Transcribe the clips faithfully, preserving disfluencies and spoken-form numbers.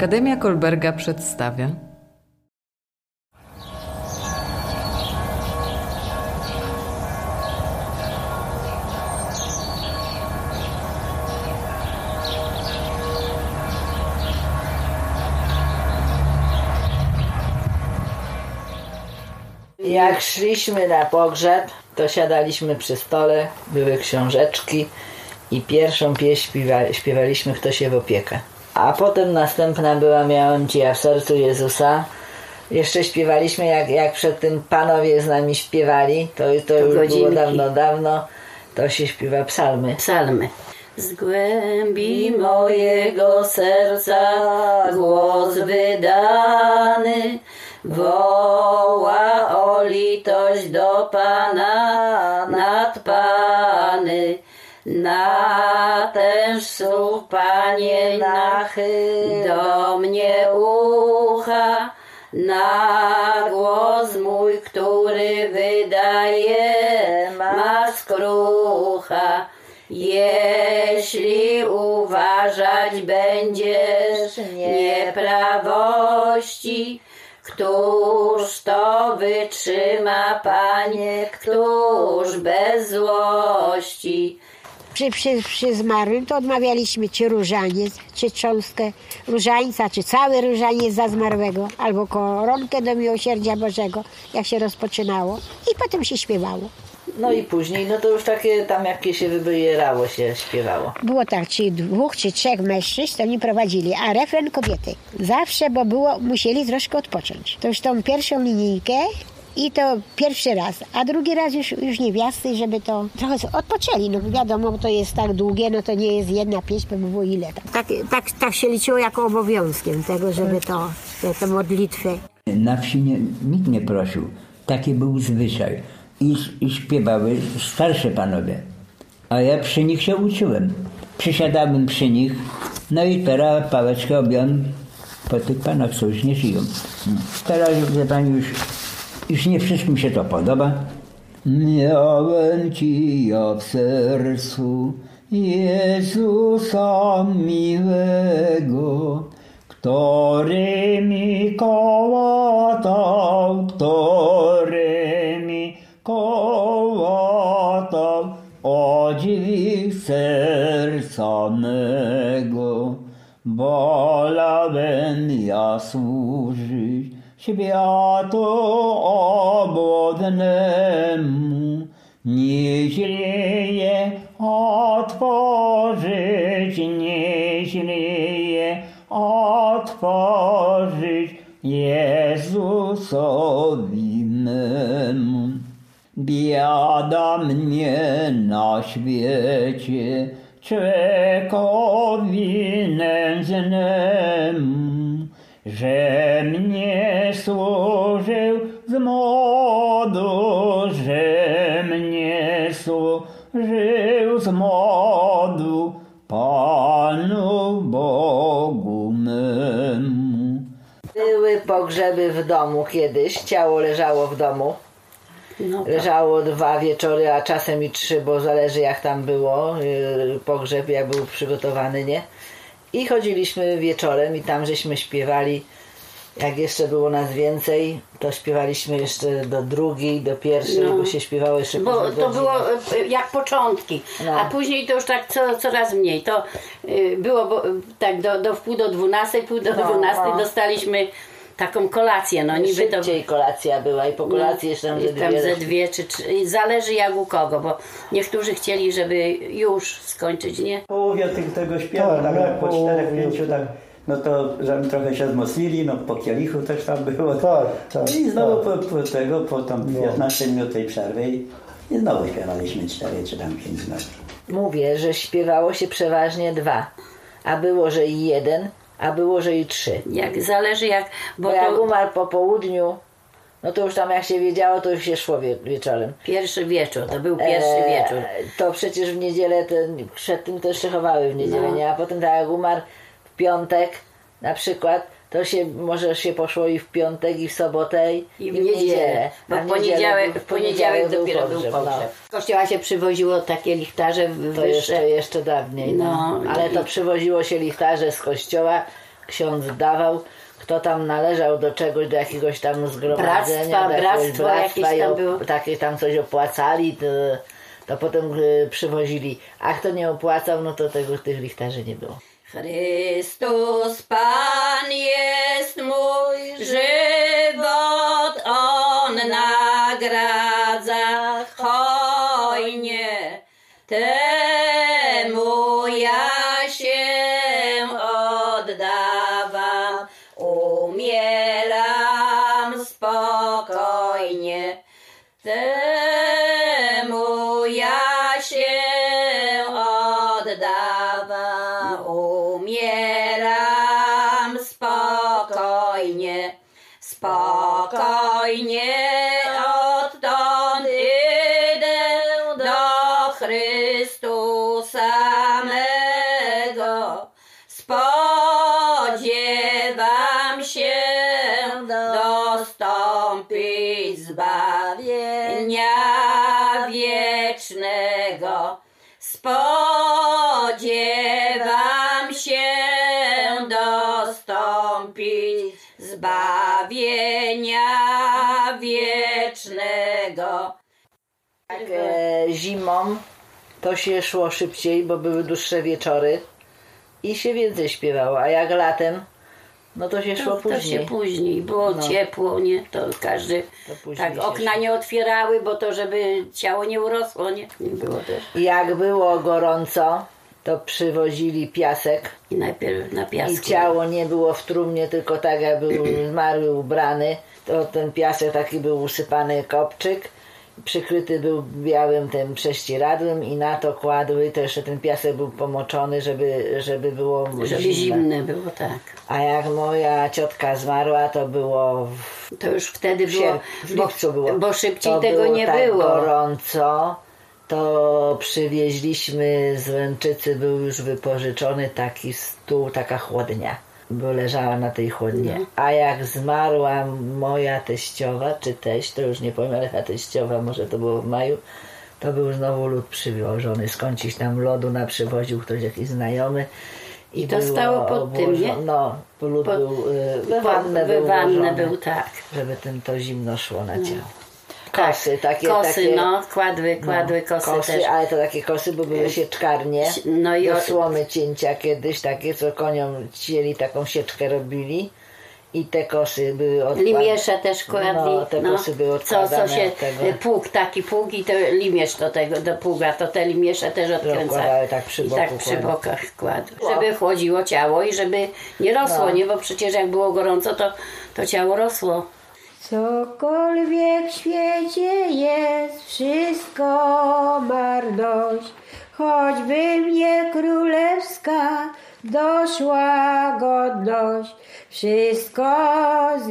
Akademia Kolberga przedstawia Jak szliśmy na pogrzeb, to siadaliśmy przy stole, były książeczki i pierwszą pieśń śpiewa, śpiewaliśmy Kto się w opiekę. A potem następna była Miałem Cię w sercu Jezusa. Jeszcze śpiewaliśmy, jak, jak przed tym panowie z nami śpiewali, to, to, to już godzinki. Było dawno, dawno, to się śpiewa psalmy. Psalmy. Z głębi mojego serca głos wydany woła o litość do Pana nad Pany, na ten słuch Panie nachyl do mnie ucha, na głos mój, który wydaje ma skrucha. Jeśli uważać będziesz nieprawości, któż to wytrzyma, Panie, któż bez złości? Przy, przy, przy zmarłym to odmawialiśmy czy różaniec, czy cząstkę różańca, czy cały różaniec za zmarłego, albo koronkę do miłosierdzia Bożego, jak się rozpoczynało i potem się śpiewało. No i później, no to już takie tam, jakie się wybierało, się śpiewało. Było tak, czy dwóch, czy trzech mężczyzn, to nie prowadzili, a refren kobiety. Zawsze, bo było, musieli troszkę odpocząć. To już tą pierwszą linijkę i to pierwszy raz, a drugi raz już, już niewiasty, żeby to trochę odpoczęli. No wiadomo, to jest tak długie, no to nie jest jedna pieśń, bo było ile tam. Tak, tak, tak się liczyło jako obowiązkiem tego, żeby to, te, te modlitwy. Na wsi nie, nikt nie prosił, taki był zwyczaj. I, I śpiewały starsze panowie, a ja przy nich się uczyłem. Przysiadałem przy nich, no i teraz pałeczkę obiłem po tych panach, co już nie żyją. Teraz, wie pani, już, już nie wszystkim się to podoba. Miałem Cię w sercu, Jezusa miłego, który mi kołatał, który mi kołatał, o dźwięk serca mego. Wolałem ja służyć światu obłudnemu, niźli je otworzyć, niźli je otworzyć Jezusowi memu. Biada mnie na świecie, człowiekowi nędznemu, że mnie służył z modu, że mnie służył z modu Panu Bogu memu. Były pogrzeby w domu kiedyś, ciało leżało w domu. No tak. Leżało dwa wieczory, a czasem i trzy, bo zależy jak tam było, pogrzeb jak był przygotowany, nie? I chodziliśmy wieczorem i tam żeśmy śpiewali, jak jeszcze było nas więcej, to śpiewaliśmy jeszcze do drugiej, do pierwszej, no. Bo się śpiewało jeszcze później. Bo to było jak początki, no. A później to już tak co, coraz mniej. To było bo, tak do, do wpół do dwunastej, pół do dwunastej no, no. Dostaliśmy taką kolację, no niby to... Szybciej kolacja była i po kolacji no, jeszcze tam ze dwie. Tam ze dwie czy, czy zależy jak u kogo, bo niektórzy chcieli, żeby już skończyć, nie? Połowia tych tego śpiewa, tak, tak no, jak po czterech, pięciu, tak, no to żeby trochę się wzmocnili, no po kielichu też tam było. Tak, tak, i znowu tak. Po, po tego, po tam piętnaście no. minut tej przerwy i znowu śpiewaliśmy cztery czy tam pięć minut. Mówię, że śpiewało się przeważnie dwa, a było, że i jeden, a było, że i trzy. Jak zależy jak... Bo, bo jak to... umarł po południu, no to już tam jak się wiedziało, to już się szło wie, wieczorem. Pierwszy wieczór, to był pierwszy e, wieczór. To przecież w niedzielę, ten, przed tym też się chowały w niedzielę, no. Nie? A potem tak jak umarł w piątek na przykład, to się może się poszło i w piątek, i w sobotę, i, I w, w niedzielę. niedzielę. Bo w poniedziałek, w poniedziałek dopiero był pogrzeb. No. Z kościoła się przywoziło takie lichtarze wyższe. To jeszcze, jeszcze dawniej. No. No. Ale to przywoziło się lichtarze z kościoła, ksiądz dawał, kto tam należał do czegoś, do jakiegoś tam zgromadzenia, bractwa, do jakiegoś bractwa, bractwa tam było. Takie tam coś opłacali, to, to potem przywozili, a kto nie opłacał, no to tego, tych lichtarzy nie było. Chrystus Pan jest mój żywot, On nagradza hojnie, temu ja się oddawam, umieram spokojnie, temu ja się oddawam, umieram spokojnie, spokojnie odtąd idę do Chrystusa mego, spodziewam się dostąpić zbawienia wiecznego, spodziewam się dostąpić zbawienia wiecznego. Tak, zimą to się szło szybciej, bo były dłuższe wieczory i się więcej śpiewało, a jak latem, no to się szło to, później. To się później, było no. ciepło, nie? To każdy, to tak okna szło. Nie otwierały, bo to żeby ciało nie urosło, nie? Nie było też. Jak było gorąco, to przywozili piasek. I najpierw na piasku. I ciało nie było w trumnie, tylko tak jak był zmarły ubrany, to ten piasek taki był usypany kopczyk, przykryty był białym tym prześcieradłem i na to kładły, to jeszcze ten piasek był pomoczony, żeby, żeby było żeby zimne. zimne było, tak. A jak moja ciotka zmarła, to było w, to już wtedy w, było, w lipcu było, bo szybciej to tego było nie tak było. Gorąco, to przywieźliśmy z Łęczycy, był już wypożyczony taki stół, taka chłodnia, bo leżała na tej chłodnie. No. A jak zmarła moja teściowa, czy teść, to już nie powiem, ale ta teściowa, może to było w maju, to był znowu lód przywożony, skądś tam lodu naprzywoził ktoś jakiś znajomy. I, I to stało pod obłożone, tym, nie? No, lód pod, był, we wannę był, był, tak. Żeby tym to zimno szło na ciało. No. Kosy, takie, kosy, takie, no, kładły, kładły no, kosy, kosy też. Ale to takie kosy, bo były sieczkarnie, no i do słomy cięcia kiedyś, takie co koniom cieli, taką sieczkę robili i te kosy były odkładane. Limiesze też kładli, no, te no, kosy były odkładane co, co się, od tego. Pług, taki pług i to limierz do tego, do pługa, to te limiesze też odkręcały tak przy boku, i tak przy bokach kładły, żeby chłodziło ciało i żeby nie rosło, no. nie, bo przecież jak było gorąco, to, to ciało rosło. Cokolwiek w świecie jest, wszystko marność, choćby mnie królewska doszła godność, wszystko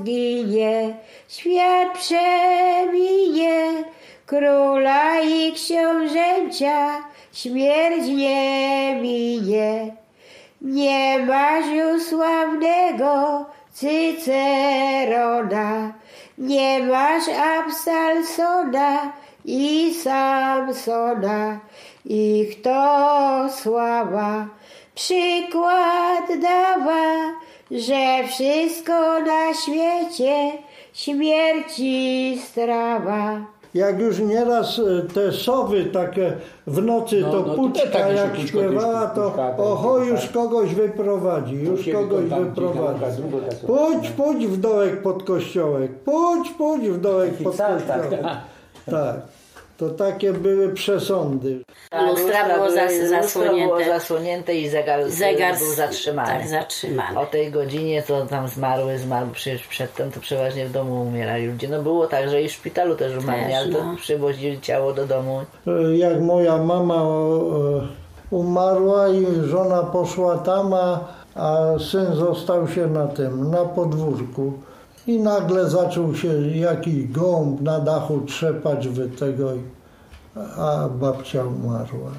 zginie, świat przeminie, króla i książęcia śmierć nie minie. Nie masz już sławnego Cycerona, nie masz Absalsona i Samsona, ich to sława przykład dawa, że wszystko na świecie śmierci strawa. Jak już nieraz te sowy takie w nocy no, to no, Puczka jak śpiewała, to oho, już kogoś wyprowadzi, już kogoś wyprowadzi. Pójdź, pójdź w dołek pod kościołek, pójdź, pójdź w dołek pod kościołek. Tak, to takie były przesądy. Lustra było zasłonięte i zegar, zegar był zatrzymany. Tak, zatrzymany. O tej godzinie to tam zmarły, zmarł, przecież przedtem to przeważnie w domu umierali ludzie. No było tak, że i w szpitalu też umarli, ale to no. przywozili ciało do domu. Jak moja mama umarła i żona poszła tam, a, a syn został się na tym, na podwórku. I nagle zaczął się jakiś gołąb na dachu trzepać wy tego, a babcia umarła.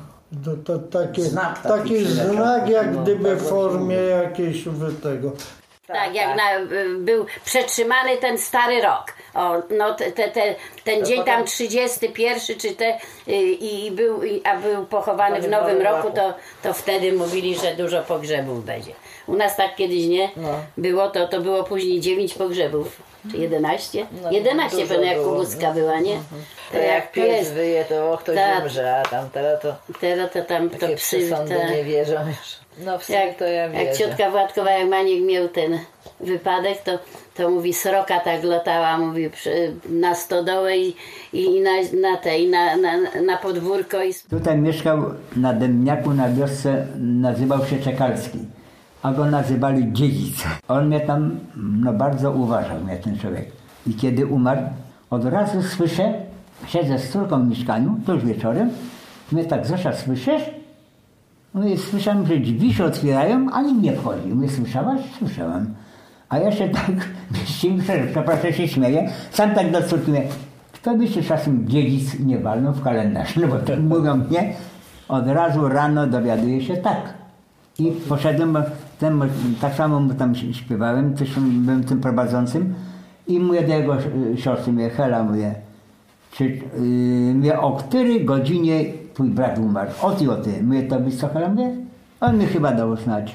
To, to takie, znak taki, taki znak jak no, gdyby w formie jakiejś wy tego. Tak, tak, jak na, był przetrzymany ten stary rok. O, no te, te, ten dzień tam trzydziesty pierwszy, czy te, i, i był, i, a był pochowany w Nowym Roku, to, to wtedy mówili, że dużo pogrzebów będzie. U nas tak kiedyś nie no. było, to, to było później dziewięć pogrzebów. Czy jedenaście? No, jedenaście pewnie jak Kubuska była, nie? Mhm. To jak, jak pies jest, wyje, to ktoś ta, umrze, a tam teraz to... Teraz to tam to psy... Ta, nie wierzą już. No psy jak, to ja wierzę. Jak ciotka Władkowa, jak Maniek miał ten wypadek, to, to mówi, sroka tak latała, mówi, przy, na stodołę i, i na, na tej, na, na, na podwórko. I... Tutaj mieszkał na Dębniaku, na wiosce, nazywał się Czekalski. A go nazywali dziedzic. On mnie tam, no bardzo uważał mnie ten człowiek. I kiedy umarł, od razu słyszę, siedzę z córką w mieszkaniu, tuż wieczorem, mnie tak, Zosia, słyszysz? Mówię, słyszałem, że drzwi się otwierają, ani nie wchodzi. Mówię, słyszałaś? Słyszałam. A ja się tak, przepraszam, się śmieję, sam tak do córki mówię, kto by się czasem dziedzic nie walnął w kalendarz, no bo to mówią mnie. Od razu rano dowiaduje się tak. I poszedłem, bo ten, tak samo tam śpiewałem, też byłem tym prowadzącym i mówię do jego siostry, mówię, Hela, mówię, czy, yy, mówię, o której godzinie twój brat umarł? O ty, o ty. Mówię, to byś co, Hela, mówię? On mi chyba dał znać.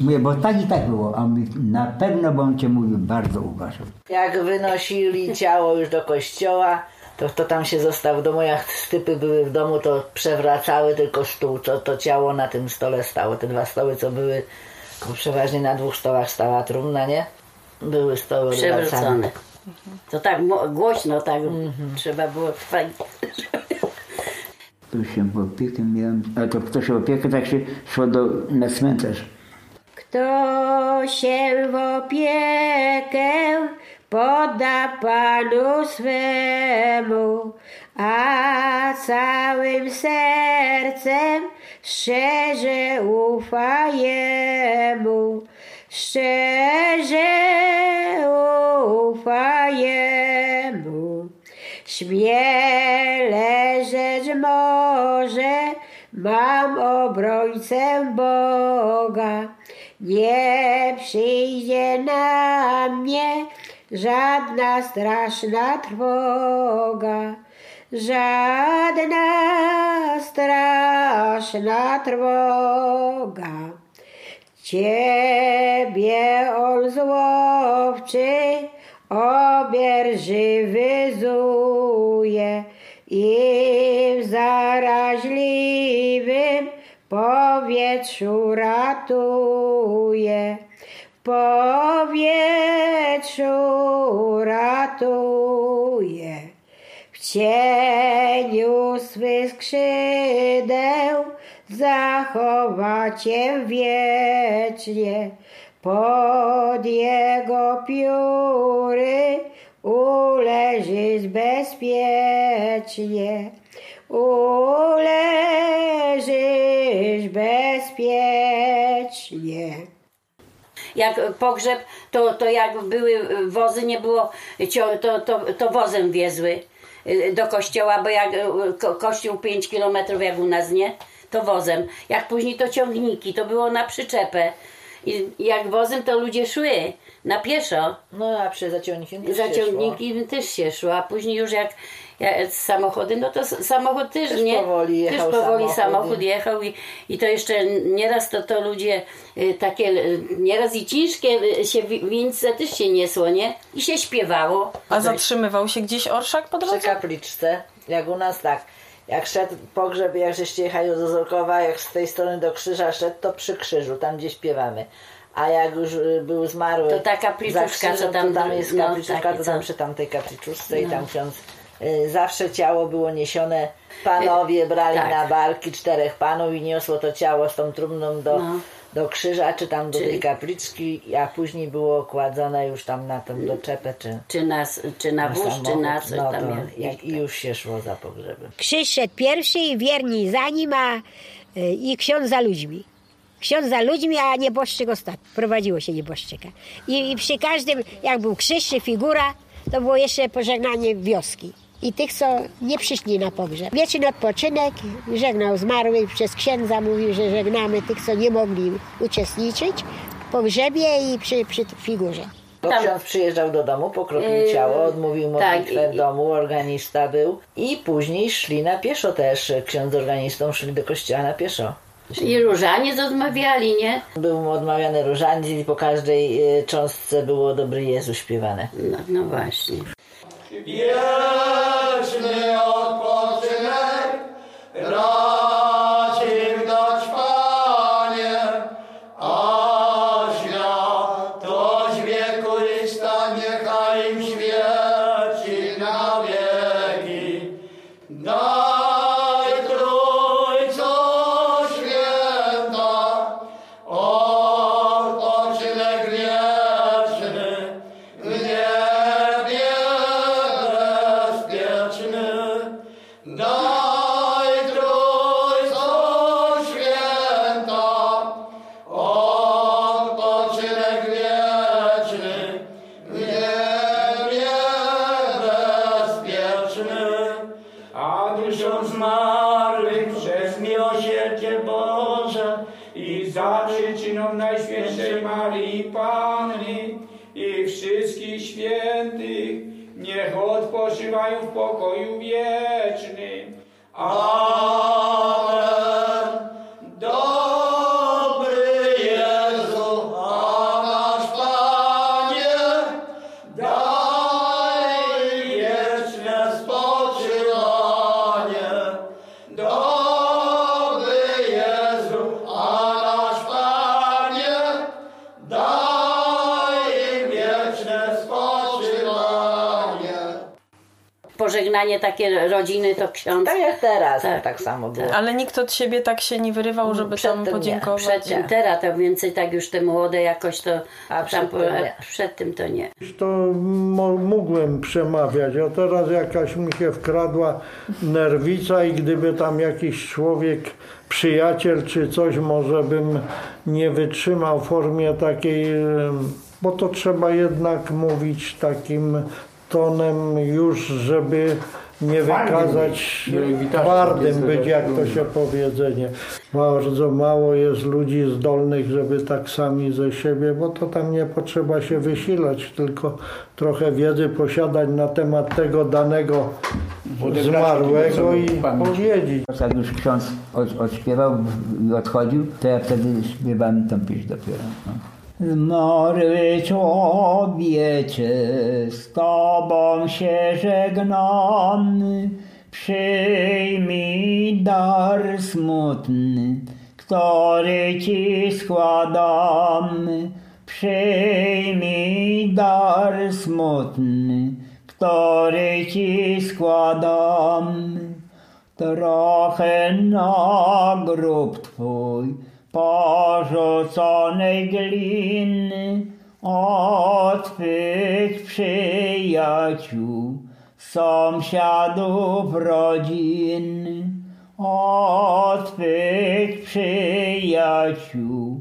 Mówię, bo tak i tak było, a on mi na pewno, bo on cię mówił, bardzo uważał. Jak wynosili ciało już do kościoła, to kto tam się został w domu, jak stypy były w domu, to przewracały tylko stół, to, to ciało na tym stole stało. Te dwa stoły, co były, przeważnie na dwóch stołach stała trumna, nie? Były stoły przewracane. To tak głośno, tak mhm. trzeba było trwać. Tu się w opiekę miałem, ale to kto się opiekę, tak się szło do, na cmentarz. Kto się w opiekę poda Panu swemu, a całym sercem szczerze ufa Jemu, szczerze ufa Jemu. Śmiele rzecz może, mam obrońcę Boga, nie przyjdzie na mnie żadna straszna trwoga, żadna straszna trwoga. Ciebie on złowczy, obierży wyzuje i w zaraźliwym powietrzu ratuje. Powietrzu ratuje, w cieniu swych skrzydeł zachowa cię wiecznie, pod jego pióry uleżysz bezpiecznie, uleżysz bezpiecznie. Jak pogrzeb, to, to jak były wozy, nie było, to, to, to wozem wiezły do kościoła, bo jak ko, kościół pięć kilometrów, jak u nas, nie? To wozem. Jak później to ciągniki, to było na przyczepę. I jak wozem, to ludzie szły na pieszo. No a przy zaciągnikiem też za ciągniki też się szło, a później już jak, jak samochody, no to samochód też, też nie. Powoli jechał też powoli samochód, samochód jechał i, i to jeszcze nieraz to, to ludzie y, takie, nieraz i ciężkie y, się wieńce też się niesło, nie? I się śpiewało. A zatrzymywał się gdzieś orszak po drodze? Przy kapliczce, jak u nas tak. Jak szedł pogrzeb, jak żeście jechali do Zorkowa, jak z tej strony do krzyża szedł, to przy krzyżu, tam gdzie śpiewamy. A jak już był zmarły, to ta kapliczka, co tam, tam jest kapliczka, no, to tam przy tamtej kapliczce no. I tam ksiądz. Y, zawsze ciało było niesione, panowie brali tak. na barki czterech panów i niosło to ciało z tą trumną do, no. do krzyża, czy tam do czy... tej kapliczki, a później było kładzone już tam na tą doczepę, czy, czy, nas, czy na wóz, czy na coś no, tam. I jak, jak już się szło za pogrzebem. Krzyż szedł pierwszy i wierni za nim, a y, i ksiądz za ludźmi. Ksiądz za ludźmi, a nieboszczyk ostatni. Prowadziło się nieboszczyka. I, I przy każdym, jak był krzyż czy figura, to było jeszcze pożegnanie wioski i tych, co nie przyszli na pogrzeb. Wieczny odpoczynek, żegnał zmarłych, przez księdza mówił, że żegnamy tych, co nie mogli uczestniczyć w pogrzebie i przy, przy figurze. Bo tam ksiądz przyjeżdżał do domu, pokropił ciało, odmówił modlitwę tak, w domu, organista był. I później szli na pieszo też, ksiądz z organistą szli do kościoła na pieszo. I różaniec odmawiali, nie? Był odmawiany różaniec i po każdej cząstce było Dobry Jezu śpiewane. No, no właśnie. Wieczny odpoczynek radził dać Panie, aż ja toś wieku lista niechaj im świeci na wieki. Daj Trójco Święta odpoczynek wieczny, w niebie bezpieczny. Daj odpoczywają w pokoju wiecznym. Amen. Dobry Jezu, a nasz Panie, daj wieczne spoczywanie. Dobry Jezu, a nasz Panie, daj wieczne spoczywanie. Pożegnanie takie rodziny to ksiądz. Tak jak teraz, tak, tak samo było. Ale nikt od siebie tak się nie wyrywał, żeby przed tam podziękować. Nie. Przed tym teraz to więcej tak już te młode jakoś to... A przed, tam, tym, nie. przed tym to nie. To mógłem przemawiać, a teraz jakaś mi się wkradła nerwica i gdyby tam jakiś człowiek, przyjaciel czy coś, może bym nie wytrzymał w formie takiej... Bo to trzeba jednak mówić takim... tonem już, żeby nie wykazać twardym być, jak to się powiedzenie. Bardzo mało jest ludzi zdolnych, żeby tak sami ze siebie, bo to tam nie potrzeba się wysilać, tylko trochę wiedzy posiadać na temat tego danego zmarłego i powiedzieć. Jak już ksiądz odśpiewał i odchodził, to ja wtedy śpiewałem tą pieśń dopiero. No. Zmarły człowiecie, z Tobą się żegnamy, przyjmij dar smutny, który Ci składamy. Przyjmij dar smutny, który Ci składamy. Trochę na grób Twój porzuconej gliny, od Twych przyjaciół, sąsiadów rodziny, od Twych przyjaciół,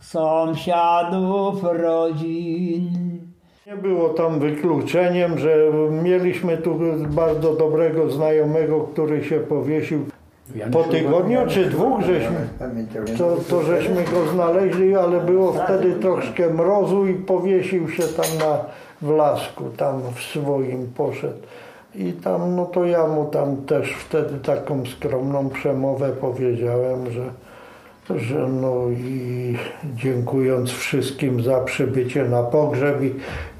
sąsiadów rodziny. Nie było tam wykluczeniem, że mieliśmy tu bardzo dobrego znajomego, który się powiesił. Po tygodniu czy dwóch żeśmy, to, to żeśmy go znaleźli, ale było wtedy troszkę mrozu i powiesił się tam na Wlasku, tam w swoim poszedł. I tam, no to ja mu tam też wtedy taką skromną przemowę powiedziałem, że, że no i dziękując wszystkim za przybycie na pogrzeb i,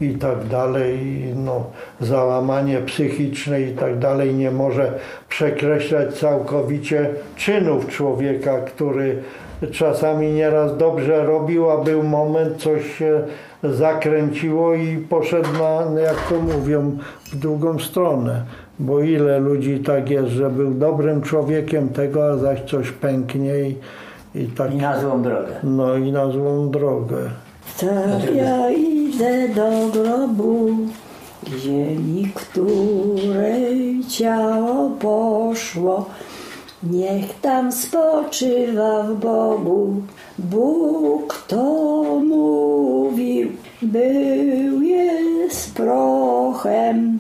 i tak dalej, i no załamanie psychiczne i tak dalej nie może przekreślać całkowicie czynów człowieka, który czasami nieraz dobrze robił, a był moment, coś się zakręciło i poszedł na, jak to mówią, w drugą stronę. Bo ile ludzi tak jest, że był dobrym człowiekiem tego, a zaś coś pęknie i I, tak, I na złą drogę. No i na złą drogę. Tak ja idę do grobu, ziemi, której ciało poszło. Niech tam spoczywa w Bogu. Bóg to mówił, był jest prochem.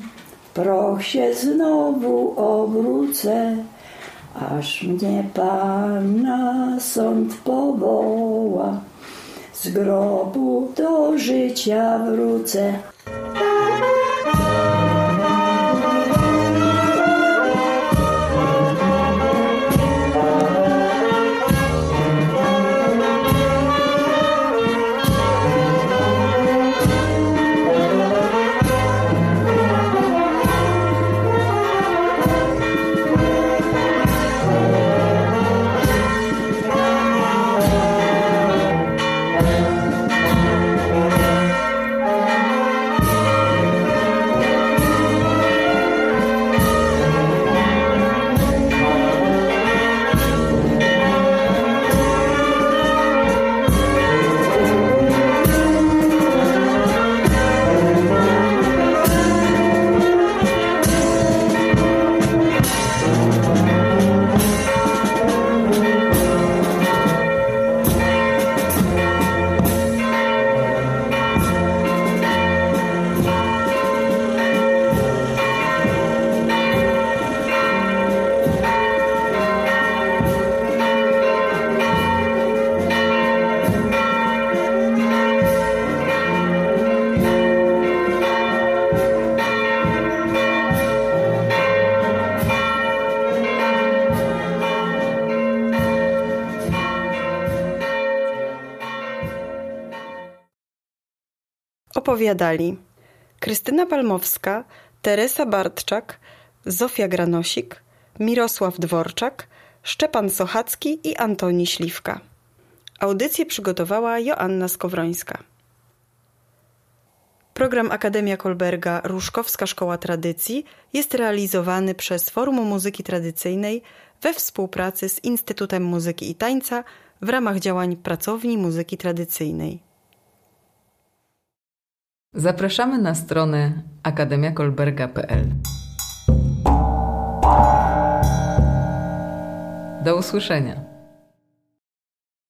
Proch się znowu obrócę. Aż mnie Pana sąd powoła, z z grobu do życia wrócę. Opowiadali Krystyna Palmowska, Teresa Bartczak, Zofia Granosik, Mirosław Dworczak, Szczepan Sochacki i Antoni Śliwka. Audycję przygotowała Joanna Skowrońska. Program Akademia Kolberga – Różkowska Szkoła Tradycji jest realizowany przez Forum Muzyki Tradycyjnej we współpracy z Instytutem Muzyki i Tańca w ramach działań Pracowni Muzyki Tradycyjnej. Zapraszamy na stronę akademia kolberga kropka p l. Do usłyszenia.